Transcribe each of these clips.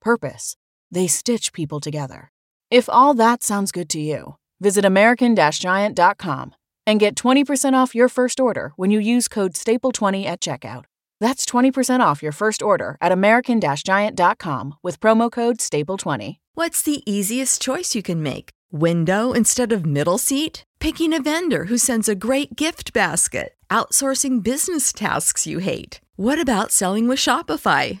purpose. They stitch people together. If all that sounds good to you, visit American-Giant.com and get 20% off your first order when you use code STAPLE20 at checkout. That's 20% off your first order at American-Giant.com with promo code STAPLE20. What's the easiest choice you can make? Window instead of middle seat? Picking a vendor who sends a great gift basket? Outsourcing business tasks you hate? What about selling with Shopify?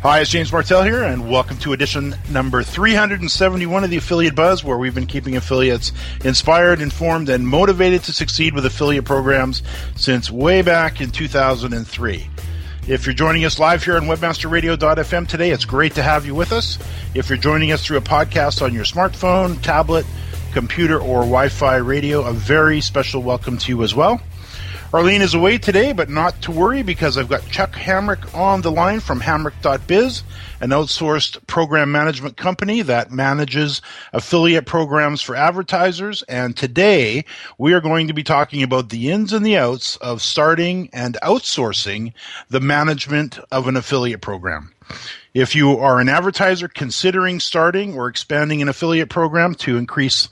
Hi, it's James Martell here, and welcome to edition number 371 of the Affiliate Buzz, where we've been keeping affiliates inspired, informed, and motivated to succeed with affiliate programs since way back in 2003. If you're joining us live here on webmasterradio.fm today, it's great to have you with us. If you're joining us through a podcast on your smartphone, tablet, computer, or Wi-Fi radio, a very special welcome to you as well. Arlene is away today, but not to worry because I've got Chuck Hamrick on the line from hamrick.biz, an outsourced program management company that manages affiliate programs for advertisers. And today we are going to be talking about the ins and the outs of starting and outsourcing the management of an affiliate program. If you are an advertiser considering starting or expanding an affiliate program to increase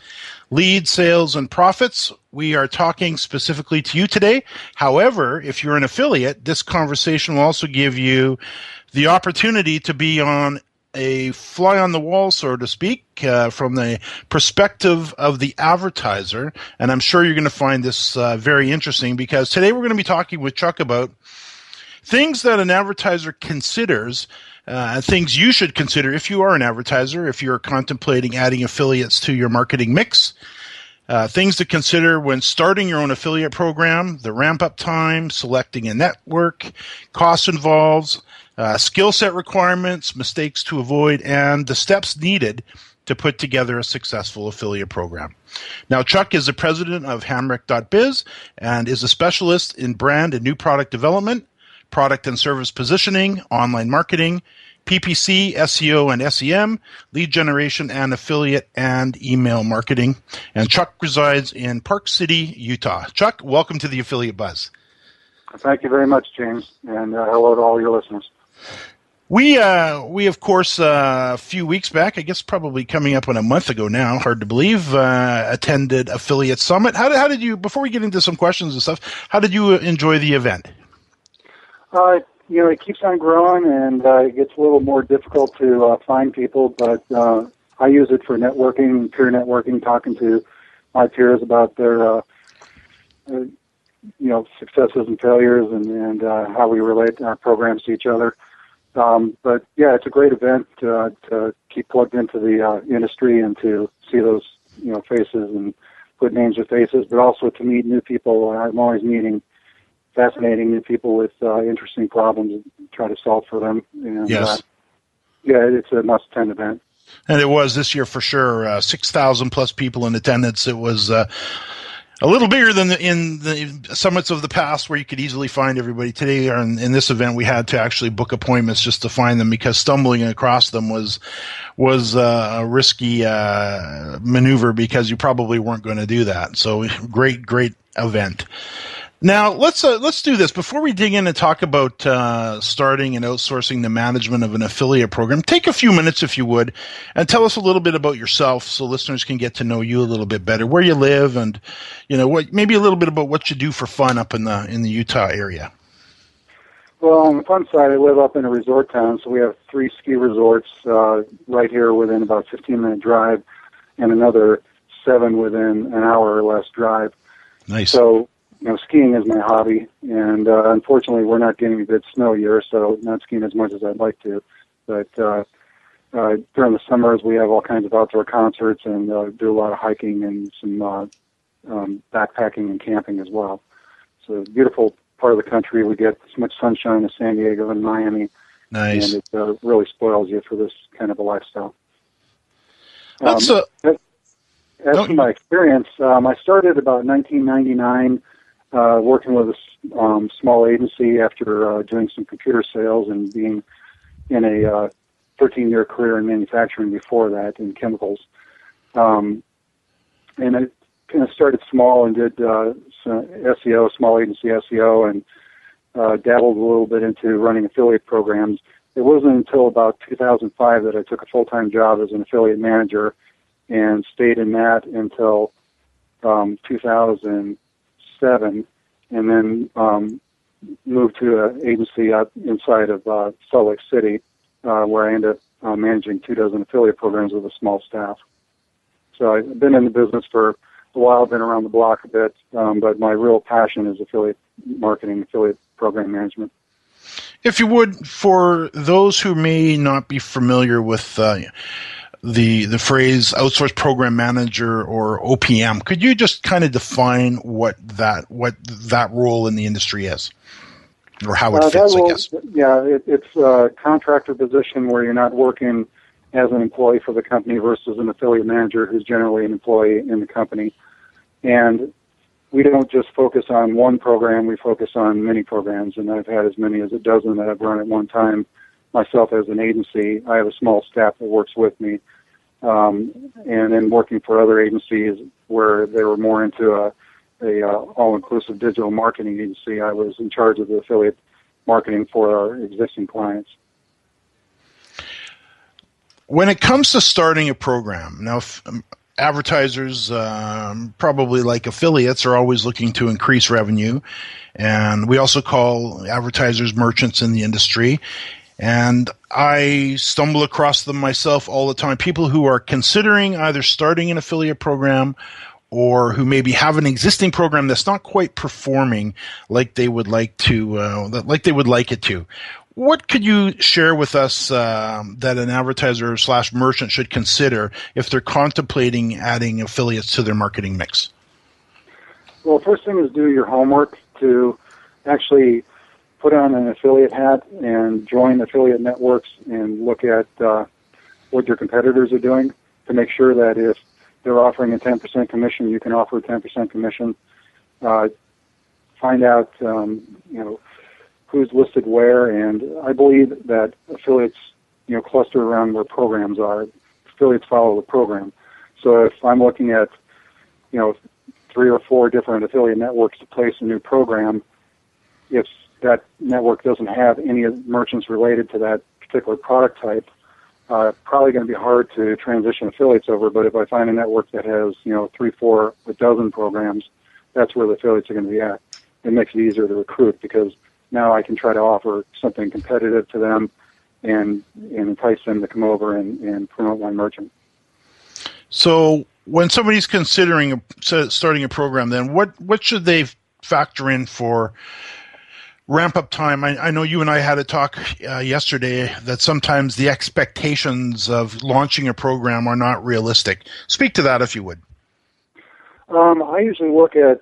lead sales and profits, we are talking specifically to you today. However, if you're an affiliate, this conversation will also give you the opportunity to be on a fly on the wall, so to speak, from the perspective of the advertiser. And I'm sure you're going to find this very interesting because today we're going to be talking with Chuck about things that an advertiser considers, things you should consider if you are an advertiser, if you're contemplating adding affiliates to your marketing mix, things to consider when starting your own affiliate program, the ramp-up time, selecting a network, costs involved, skill set requirements, mistakes to avoid, and the steps needed to put together a successful affiliate program. Now, Chuck is the president of hamrick.biz and is a specialist in brand and new product development, product and service positioning, online marketing, PPC, SEO and SEM, lead generation and affiliate and email marketing. And Chuck resides in Park City, Utah. Chuck, welcome to the Affiliate Buzz. Thank you very much, James, and hello to all your listeners. We of course, a few weeks back, I guess probably coming up on a month ago now, hard to believe, attended Affiliate Summit. How did you, before we get into some questions and stuff, how did you enjoy the event? It keeps on growing, and it gets a little more difficult to find people, but I use it for networking, peer networking, talking to my peers about their, successes and failures and how we relate our programs to each other. But, yeah, it's a great event to keep plugged into the industry and to see those, faces and put names with faces, but also to meet new people. I'm always meeting fascinating new people with interesting problems and try to solve for them. And, yes. Yeah, it's a must-attend event. And it was this year for sure. 6,000 plus people in attendance. It was a little bigger than in the summits of the past where you could easily find everybody. Today, or in this event, we had to actually book appointments just to find them because stumbling across them was a risky maneuver because you probably weren't going to do that. So great event. Now, let's do this. Before we dig in and talk about starting and outsourcing the management of an affiliate program, take a few minutes, if you would, and tell us a little bit about yourself so listeners can get to know you a little bit better, where you live, and maybe a little bit about what you do for fun up in the Utah area. Well, on the fun side, I live up in a resort town, so we have 3 ski resorts right here within about a 15-minute drive and another 7 within an hour or less drive. Nice. So, skiing is my hobby, and unfortunately, we're not getting a good snow year, so not skiing as much as I'd like to. But during the summers, we have all kinds of outdoor concerts and do a lot of hiking and some backpacking and camping as well. So, beautiful part of the country. We get as much sunshine as San Diego and Miami. Nice. And it really spoils you for this kind of a lifestyle. As for my experience, I started about 1999. Working with a small agency after doing some computer sales and being in a 13-year career in manufacturing before that in chemicals. And I kind of started small and did SEO, small agency SEO, and dabbled a little bit into running affiliate programs. It wasn't until about 2005 that I took a full-time job as an affiliate manager and stayed in that until 2007, and then moved to an agency out inside of Salt Lake City, where I ended up managing 2 dozen affiliate programs with a small staff. So I've been in the business for a while, been around the block a bit, but my real passion is affiliate marketing, affiliate program management. If you would, for those who may not be familiar with the phrase outsource program manager or OPM, could you just kind of define what that role in the industry is, or how it fits? Role, I guess. Yeah, it's a contractor position where you're not working as an employee for the company versus an affiliate manager who's generally an employee in the company. And we don't just focus on one program; we focus on many programs. And I've had as many as a dozen that I've run at one time. Myself as an agency, I have a small staff that works with me, and then working for other agencies where they were more into a all-inclusive digital marketing agency, I was in charge of the affiliate marketing for our existing clients. When it comes to starting a program, now advertisers, probably like affiliates, are always looking to increase revenue, and we also call advertisers merchants in the industry. And I stumble across them myself all the time. People who are considering either starting an affiliate program or who maybe have an existing program that's not quite performing like they would like to, like they would like it to. What could you share with us that an advertiser / merchant should consider if they're contemplating adding affiliates to their marketing mix? Well, first thing is do your homework to actually put on an affiliate hat and join affiliate networks and look at what your competitors are doing to make sure that if they're offering a 10% commission, you can offer a 10% commission. Find out who's listed where, and I believe that affiliates cluster around where programs are. Affiliates follow the program. So if I'm looking at 3 or 4 different affiliate networks to place a new program, if that network doesn't have any merchants related to that particular product type, probably going to be hard to transition affiliates over. But if I find a network that has, 3, 4, a dozen programs, that's where the affiliates are going to be at. It makes it easier to recruit because now I can try to offer something competitive to them and entice them to come over and promote my merchant. So when somebody's considering starting a program, then what should they factor in for ramp-up time? I know you and I had a talk yesterday that sometimes the expectations of launching a program are not realistic. Speak to that if you would. I usually look at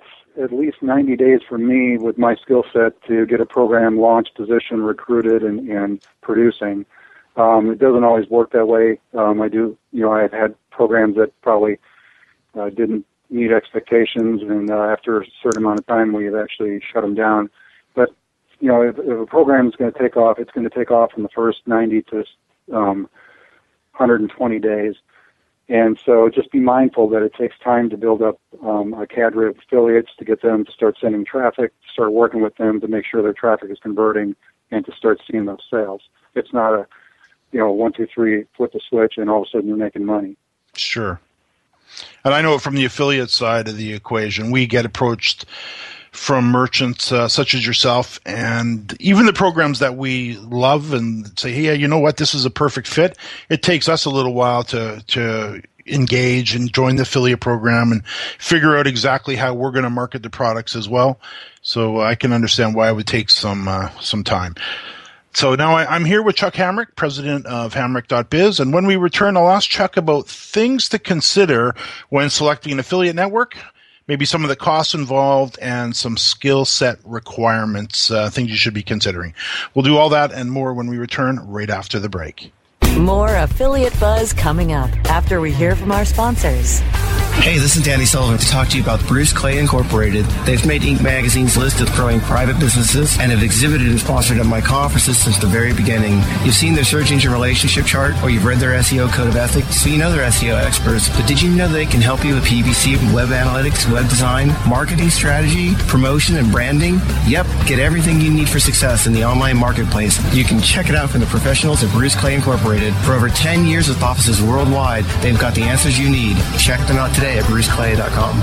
least 90 days for me with my skill set to get a program launched, positioned, recruited, and producing. It doesn't always work that way. I've had programs that probably didn't meet expectations, and after a certain amount of time, we've actually shut them down. But, if a program is going to take off, it's going to take off in the first 90 to 120 days. And so just be mindful that it takes time to build up a cadre of affiliates, to get them to start sending traffic, start working with them to make sure their traffic is converting, and to start seeing those sales. It's not a, 1, 2, 3, flip the switch, and all of a sudden you're making money. Sure. And I know from the affiliate side of the equation, we get approached from merchants such as yourself, and even the programs that we love and say, hey, you know what, this is a perfect fit. It takes us a little while to engage and join the affiliate program and figure out exactly how we're going to market the products as well. So I can understand why it would take some time. So now I'm here with Chuck Hamrick, president of hamrick.biz, and when we return, I'll ask Chuck about things to consider when selecting an affiliate network, maybe some of the costs involved and some skill set requirements, things you should be considering. We'll do all that and more when we return right after the break. More Affiliate Buzz coming up after we hear from our sponsors. Hey, this is Danny Sullivan to talk to you about Bruce Clay Incorporated. They've made Inc. Magazine's list of growing private businesses and have exhibited and sponsored at my conferences since the very beginning. You've seen their search engine relationship chart, or you've read their SEO code of ethics, so you know they're SEO experts. But did you know they can help you with PPC, web analytics, web design, marketing strategy, promotion, and branding? Yep, get everything you need for success in the online marketplace. You can check it out from the professionals at Bruce Clay Incorporated. For over 10 years with offices worldwide, they've got the answers you need. Check them out today at BruceClay.com.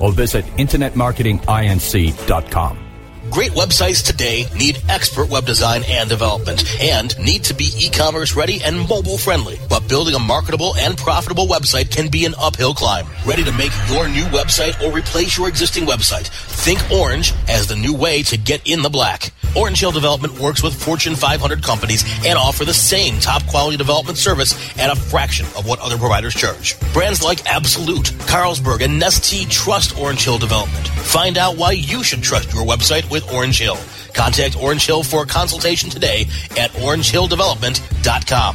or visit InternetMarketingInc.com. Great websites today need expert web design and development and need to be e-commerce ready and mobile friendly. But building a marketable and profitable website can be an uphill climb. Ready to make your new website or replace your existing website? Think Orange as the new way to get in the black. Orange Hill Development works with Fortune 500 companies and offer the same top quality development service at a fraction of what other providers charge. Brands like Absolute, Carlsberg, and Nestea trust Orange Hill Development. Find out why you should trust your website with Orange Hill. Contact Orange Hill for a consultation today at OrangeHillDevelopment.com.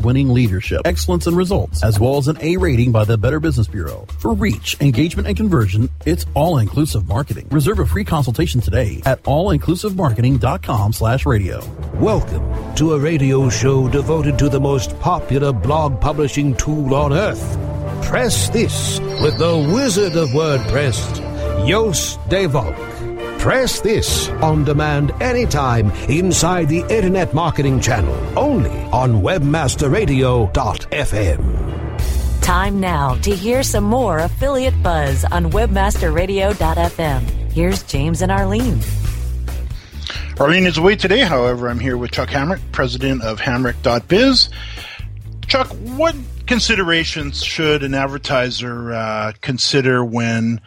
leadership, excellence in results, as well as an A rating by the Better Business Bureau. For reach, engagement, and conversion, it's All-Inclusive Marketing. Reserve a free consultation today at allinclusivemarketing.com/radio. Welcome to a radio show devoted to the most popular blog publishing tool on earth. Press This with the wizard of WordPress, Joost de Volk. Press This on demand anytime inside the Internet Marketing Channel, only on webmasterradio.fm. Time now to hear some more Affiliate Buzz on webmasterradio.fm. Here's James and Arlene. Arlene is away today. However, I'm here with Chuck Hamrick, president of hamrick.biz. Chuck, what considerations should an advertiser consider when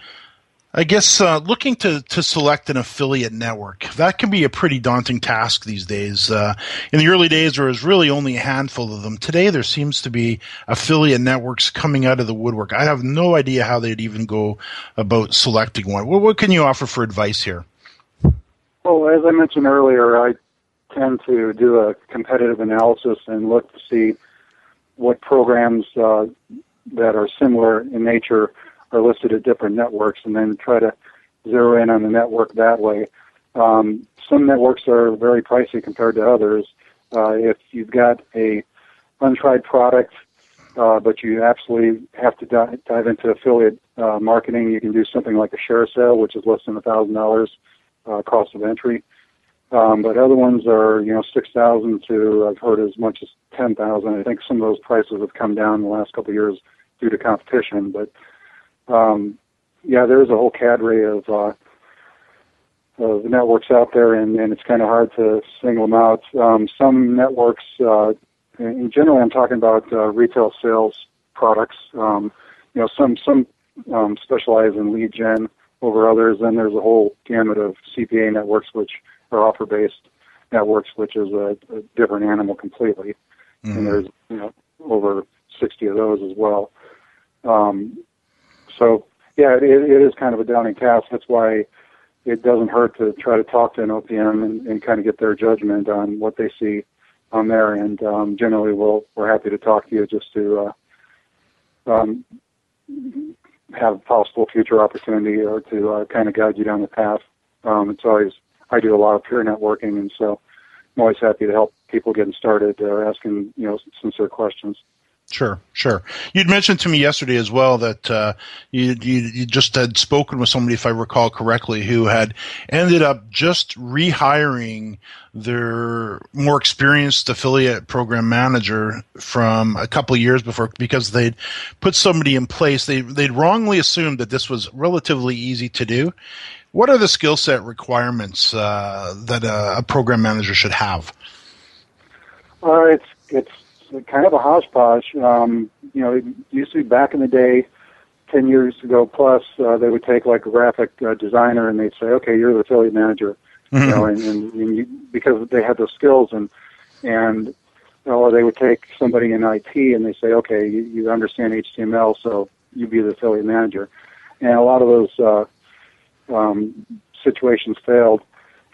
looking to select an affiliate network? That can be a pretty daunting task these days. In the early days, there was really only a handful of them. Today, there seems to be affiliate networks coming out of the woodwork. I have no idea how they'd even go about selecting one. What can you offer for advice here? Well, as I mentioned earlier, I tend to do a competitive analysis and look to see what programs that are similar in nature are listed at different networks, and then try to zero in on the network that way. Some networks are very pricey compared to others. If you've got a untried product, but you absolutely have to dive into affiliate marketing, you can do something like a share sale, which is less than $1,000 cost of entry. But other ones are, $6,000 to, I've heard, as much as $10,000. I think some of those prices have come down in the last couple of years due to competition. But, there's a whole cadre of networks out there, and it's kind of hard to single them out. Some networks, in general, I'm talking about retail sales products. Some specialize in lead gen over others. Then there's a whole gamut of CPA networks, which are offer-based networks, which is a different animal completely. Mm-hmm. And there's over 60 of those as well. It is kind of a daunting task. That's why it doesn't hurt to try to talk to an OPM and kind of get their judgment on what they see on their end. Generally, we're happy to talk to you just to have possible future opportunity or to kind of guide you down the path. I do a lot of peer networking, and so I'm always happy to help people getting started or asking, sincere questions. Sure. You'd mentioned to me yesterday as well that you just had spoken with somebody, if I recall correctly, who had ended up just rehiring their more experienced affiliate program manager from a couple of years before because they'd put somebody in place. They'd wrongly assumed that this was relatively easy to do. What are the skill set requirements that a program manager should have? It's kind of a hodgepodge. It used to be back in the day, 10 years ago plus, they would take like a graphic designer and they'd say, okay, you're the affiliate manager, mm-hmm. Because they had those skills or they would take somebody in IT and they say, okay, you understand HTML, so you be the affiliate manager. And a lot of those situations failed.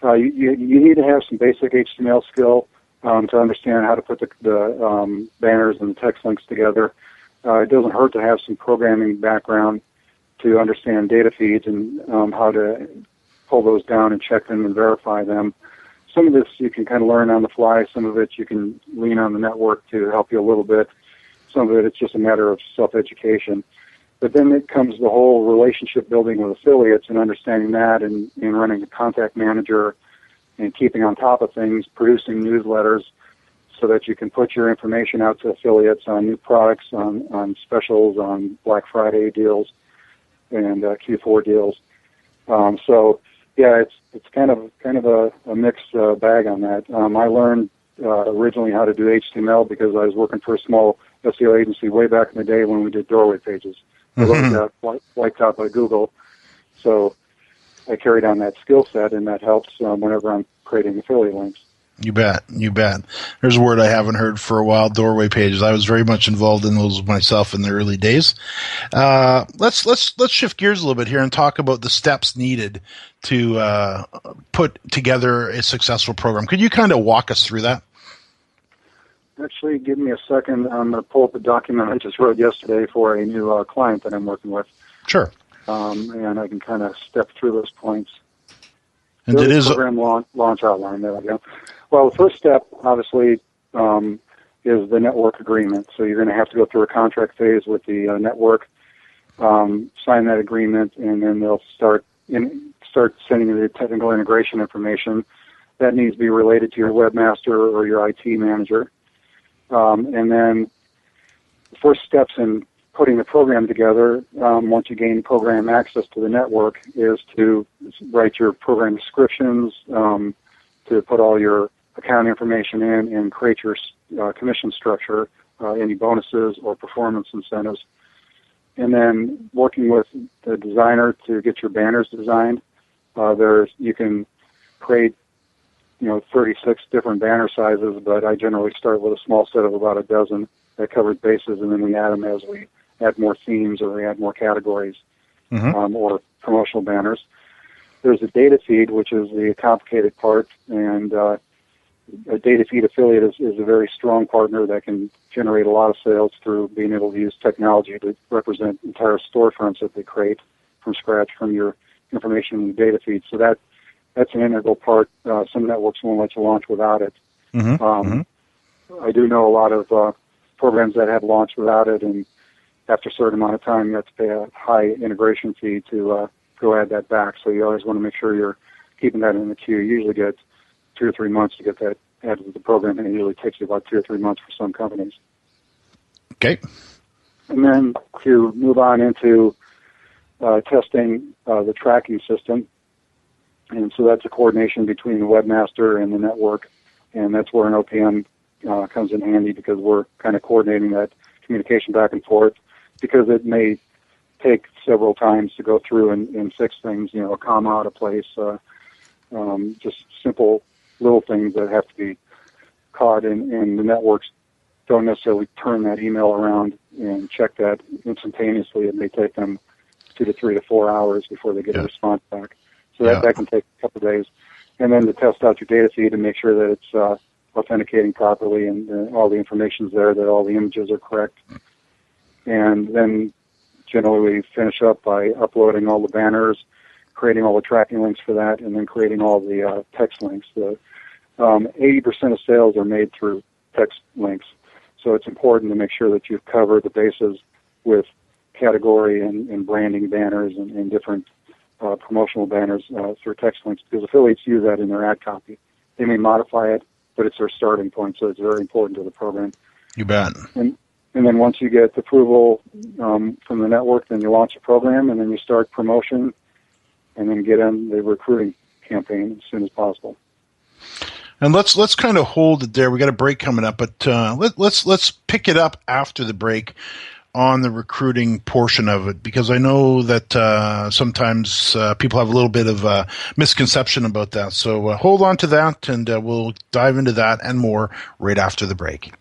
You need to have some basic HTML skill to understand how to put the banners and the text links together. It doesn't hurt to have some programming background to understand data feeds and how to pull those down and check them and verify them. Some of this you can kind of learn on the fly. Some of it you can lean on the network to help you a little bit. Some of it's just a matter of self-education. But then it comes the whole relationship building with affiliates and understanding that and running a contact manager and keeping on top of things, producing newsletters so that you can put your information out to affiliates on new products, on specials, on Black Friday deals and Q4 deals. It's kind of a mixed bag on that. I learned originally how to do HTML because I was working for a small SEO agency way back in the day when we did doorway pages. Mm-hmm. I was wiped out by Google, so I carried on that skill set, and that helps whenever I'm creating affiliate links. You bet. There's a word I haven't heard for a while, doorway pages. I was very much involved in those myself in the early days. Let's shift gears a little bit here and talk about the steps needed to put together a successful program. Could you kind of walk us through that? Actually, give me a second. I'm going to pull up a document I just wrote yesterday for a new client that I'm working with. Sure. And I can kind of step through those points. And it is program launch outline. There we go. Well, the first step, obviously, is the network agreement. So you're going to have to go through a contract phase with the network, sign that agreement, and then they'll start sending you the technical integration information that needs to be related to your webmaster or your IT manager. And then the first steps in putting the program together, once you gain program access to the network, is to write your program descriptions, to put all your account information in and create your commission structure, any bonuses or performance incentives. And then working with the designer to get your banners designed. You can create 36 different banner sizes, but I generally start with a small set of about a dozen that covers bases, and then we add them as we add more themes or we add more categories, mm-hmm. Or promotional banners. There's a data feed, which is the complicated part, and a data feed affiliate is a very strong partner that can generate a lot of sales through being able to use technology to represent entire storefronts that they create from scratch from your information in the data feed. So that that's an integral part. Some networks won't let you launch without it. Mm-hmm. I do know a lot of programs that have launched without it, and after a certain amount of time, you have to pay a high integration fee to go add that back. So you always want to make sure you're keeping that in the queue. You usually get 2 or 3 months to get that added to the program, and it usually takes you about 2 or 3 months for some companies. Okay. And then to move on into testing the tracking system. And so that's a coordination between the webmaster and the network, and that's where an OPM comes in handy, because we're kind of coordinating that communication back and forth, because it may take several times to go through and fix things, you know, a comma out of place, just simple little things that have to be caught, and the networks don't necessarily turn that email around and check that instantaneously. It may take them 2 to 3 to 4 hours before they get a response back. So that can take a couple of days. And then to test out your data feed and make sure that it's authenticating properly and all the information's there, that all the images are correct. And then generally we finish up by uploading all the banners, creating all the tracking links for that, and then creating all the text links. So, 80% of sales are made through text links. So it's important to make sure that you've covered the bases with category and branding banners and different promotional banners through text links, because affiliates use that in their ad copy. They may modify it, but it's their starting point, so it's very important to the program. You bet. And then once you get approval from the network, then you launch a program, and then you start promotion, and then get in the recruiting campaign as soon as possible. And let's kind of hold it there. We got a break coming up, but let's pick it up after the break on the recruiting portion of it, because I know that sometimes people have a little bit of misconception about that. So hold on to that, and we'll dive into that and more right after the break.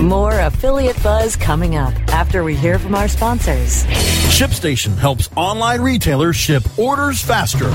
More Affiliate Buzz coming up after we hear from our sponsors. ShipStation helps online retailers ship orders faster.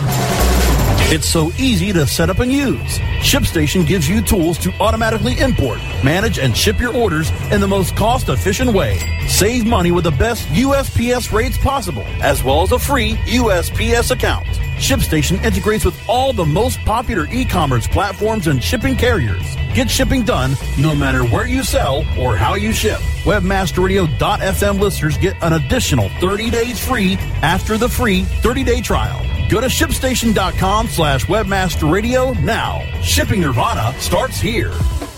It's so easy to set up and use. ShipStation gives you tools to automatically import, manage, and ship your orders in the most cost-efficient way. Save money with the best USPS rates possible, as well as a free USPS account. ShipStation integrates with all the most popular e-commerce platforms and shipping carriers. Get shipping done no matter where you sell or how you ship. Webmasterradio.fm listeners get an additional 30 days free after the free 30-day trial. Go to ShipStation.com/webmasterradio now. Shipping Nirvana starts here.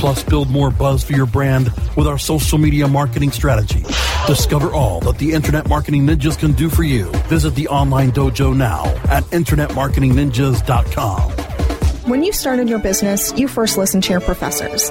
Plus, build more buzz for your brand with our social media marketing strategy. Discover all that the Internet Marketing Ninjas can do for you. Visit the online dojo now at InternetMarketingNinjas.com. When you started your business, you first listened to your professors.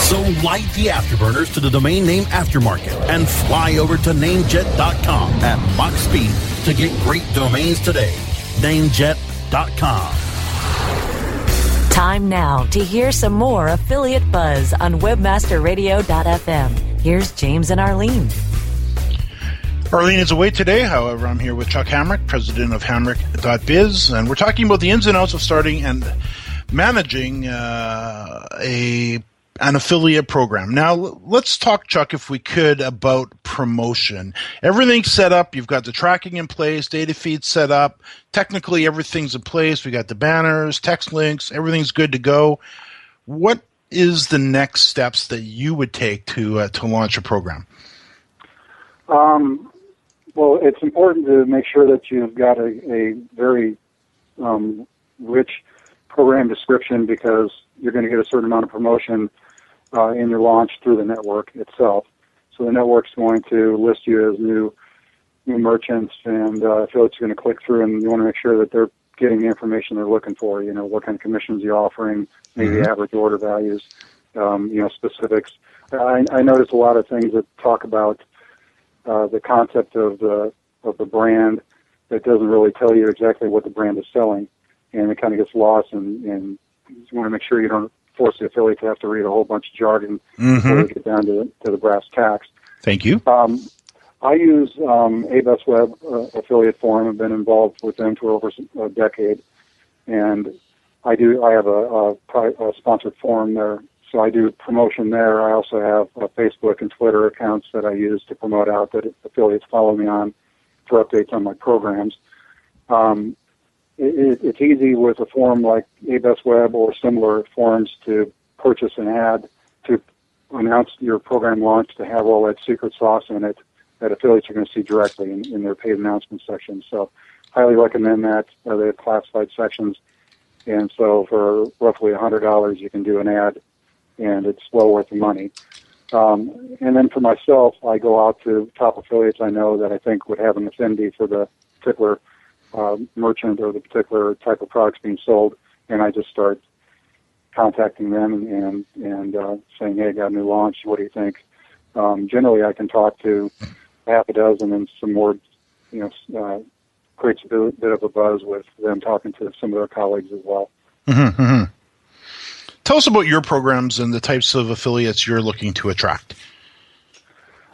So light the afterburners to the domain name aftermarket and fly over to NameJet.com at max speed to get great domains today. NameJet.com. Time now to hear some more Affiliate Buzz on WebmasterRadio.fm. Here's James and Arlene. Arlene is away today. However, I'm here with Chuck Hamrick, president of hamrick.biz, and we're talking about the ins and outs of starting and managing a an affiliate program. Now, let's talk, Chuck, if we could, about promotion. Everything's set up. You've got the tracking in place, data feeds set up. Technically, everything's in place. We got the banners, text links. Everything's good to go. What is the next steps that you would take to launch a program? Well, it's important to make sure that you've got a very rich program description, because you're going to get a certain amount of promotion in your launch through the network itself. So the network's going to list you as new merchants, and affiliates are going to click through, and you want to make sure that they're getting the information they're looking for. You know, what kind of commissions you're offering, maybe average order values, you know, specifics. I noticed a lot of things that talk about the concept of the brand that doesn't really tell you exactly what the brand is selling, and it kind of gets lost, and you want to make sure you don't force the affiliate to have to read a whole bunch of jargon before you get down to the brass tacks. Thank you. I use ABestWeb affiliate forum. I've been involved with them for over a decade, and I have a sponsored forum there. So I do promotion there. I also have Facebook and Twitter accounts that I use to promote out that affiliates follow me on for updates on my programs. It's easy with a forum like ABestWeb or similar forums to purchase an ad to announce your program launch, to have all that secret sauce in it that affiliates are going to see directly in their paid announcement section. So highly recommend that. They have classified sections. And so for roughly $100, you can do an ad, and it's well worth the money. And then for myself, I go out to top affiliates I know that I think would have an affinity for the particular merchant or the particular type of products being sold, and I just start contacting them and saying, hey, I got a new launch, what do you think? Generally, I can talk to half a dozen and some more, you know, creates a bit of a buzz with them talking to some of their colleagues as well. Tell us about your programs and the types of affiliates you're looking to attract.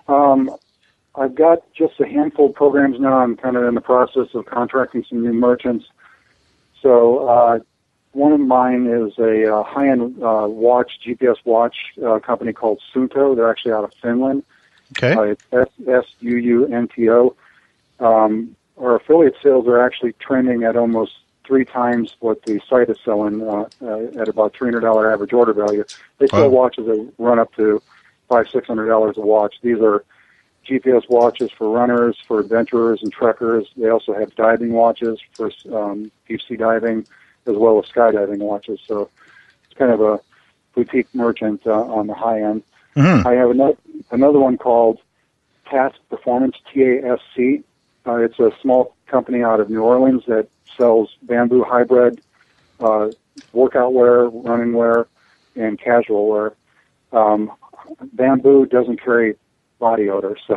I've got just a handful of programs now. I'm kind of in the process of contracting some new merchants. So one of mine is a high-end watch, GPS watch company called Suunto. They're actually out of Finland. Okay. It's S-U-U-N-T-O. Our affiliate sales are actually trending at almost 3 times what the site is selling at about $300 average order value. They sell watches that run up to $500, $600 a watch. These are GPS watches for runners, for adventurers and trekkers. They also have diving watches for deep sea diving, as well as skydiving watches. So it's kind of a boutique merchant on the high end. I have another one called Task Performance, TASC. It's a small company out of New Orleans that sells bamboo hybrid workout wear, running wear, and casual wear. Bamboo doesn't carry body odor, so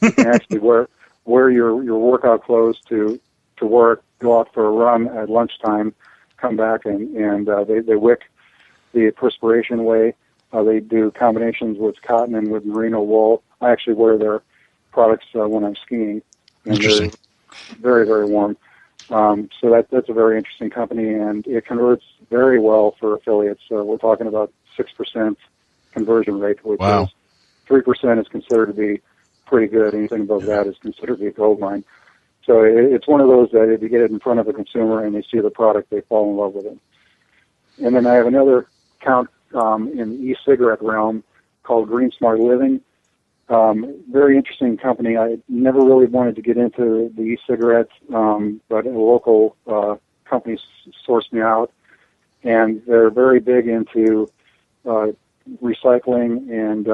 you can actually wear your workout clothes to work, go out for a run at lunchtime, come back, and they wick the perspiration away. They do combinations with cotton and with merino wool. I actually wear their products when I'm skiing. And they're very, very warm. So that's a very interesting company, and it converts very well for affiliates. So we're talking about 6% conversion rate, which is 3% is considered to be pretty good. Anything above that is considered to be a gold mine. So it's one of those that if you get it in front of a consumer and they see the product, they fall in love with it. And then I have another account in the e-cigarette realm called Green Smart Living. Very interesting company. I never really wanted to get into the e-cigarettes, but a local company sourced me out, and they're very big into recycling and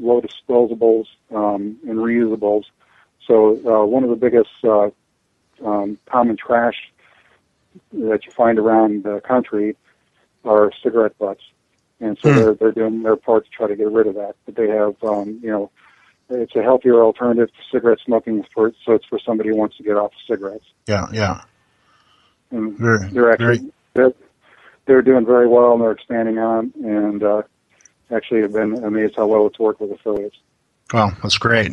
low disposables and reusables. So one of the biggest common trash that you find around the country are cigarette butts, and so they're doing their part to try to get rid of that. But they have, you know, it's a healthier alternative to cigarette smoking, so it's for somebody who wants to get off cigarettes. Yeah. And they're actually they're doing very well, and they're expanding on, and actually have been amazed how well it's worked with affiliates. Wow, that's great.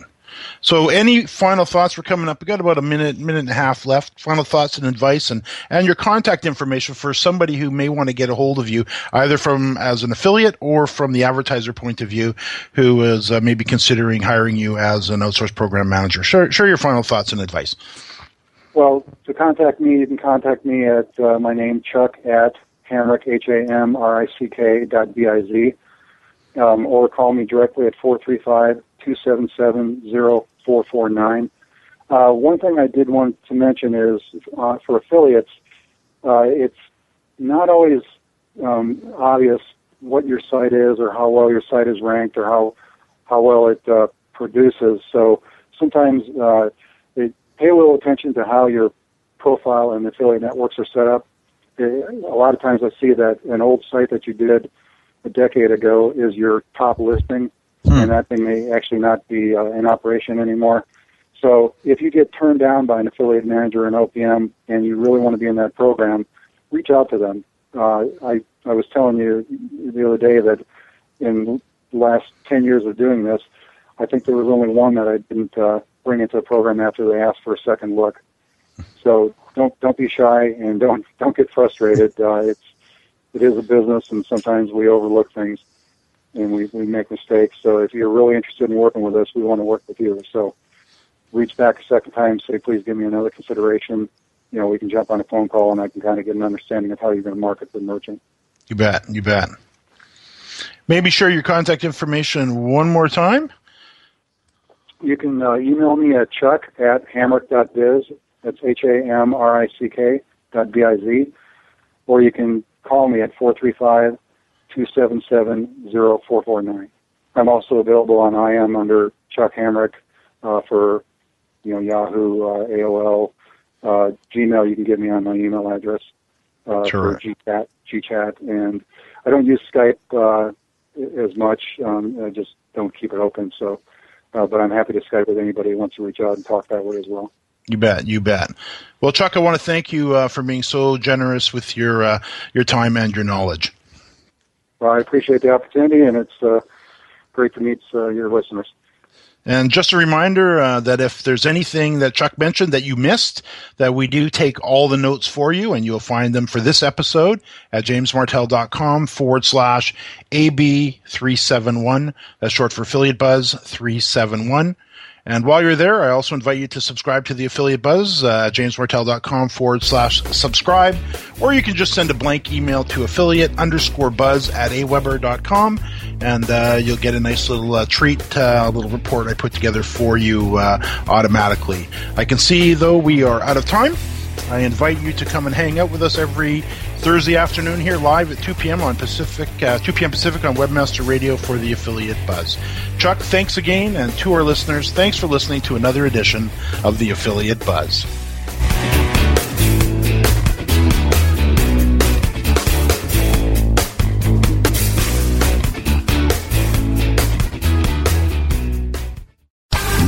So any final thoughts? We're coming up. We've got about a minute and a half left. Final thoughts and advice and your contact information for somebody who may want to get a hold of you, either from as an affiliate or from the advertiser point of view who is maybe considering hiring you as an outsourced program manager. Share your final thoughts and advice. Well, to contact me, you can contact me at my name, Chuck, at Hamrick, hamrick.biz, or call me directly at 435-277-0449. One thing I did want to mention is for affiliates, it's not always obvious what your site is or how well your site is ranked or how well it produces. So sometimes pay a little attention to how your profile and affiliate networks are set up. A lot of times I see that an old site that you did a decade ago is your top listing, and that thing may actually not be in operation anymore. So if you get turned down by an affiliate manager or an OPM and you really want to be in that program, reach out to them. I was telling you the other day that in the last 10 years of doing this, I think there was only one that I didn't bring into the program after they asked for a second look. So don't be shy and don't get frustrated. It is a business, and sometimes we overlook things and we make mistakes. So if you're really interested in working with us, we want to work with you. So reach back a second time, say, please give me another consideration. You know, we can jump on a phone call, and I can kind of get an understanding of how you're going to market the merchant. You bet. Maybe share your contact information one more time. You can email me at chuck at hamrick.biz. That's hamrick.biz. Or you can call me at 435-277-0449. I'm also available on IM under Chuck Hamrick for Yahoo, AOL, Gmail. You can get me on my email address for GChat. And I don't use Skype as much. I just don't keep it open. So, but I'm happy to Skype with anybody who wants to reach out and talk that way as well. You bet. Well, Chuck, I want to thank you for being so generous with your time and your knowledge. Well, I appreciate the opportunity, and it's great to meet your listeners. And just a reminder that if there's anything that Chuck mentioned that you missed, that we do take all the notes for you, and you'll find them for this episode at jamesmartell.com/AB371. That's short for Affiliate Buzz 371. And while you're there, I also invite you to subscribe to the Affiliate Buzz, jamesmartell.com/subscribe, or you can just send a blank email to affiliate_buzz@aweber.com, and you'll get a nice little treat, a little report I put together for you automatically. I can see, though, we are out of time. I invite you to come and hang out with us every Thursday afternoon here live at 2 p.m. Pacific on Webmaster Radio for the Affiliate Buzz. Chuck, thanks again, and to our listeners, thanks for listening to another edition of the Affiliate Buzz.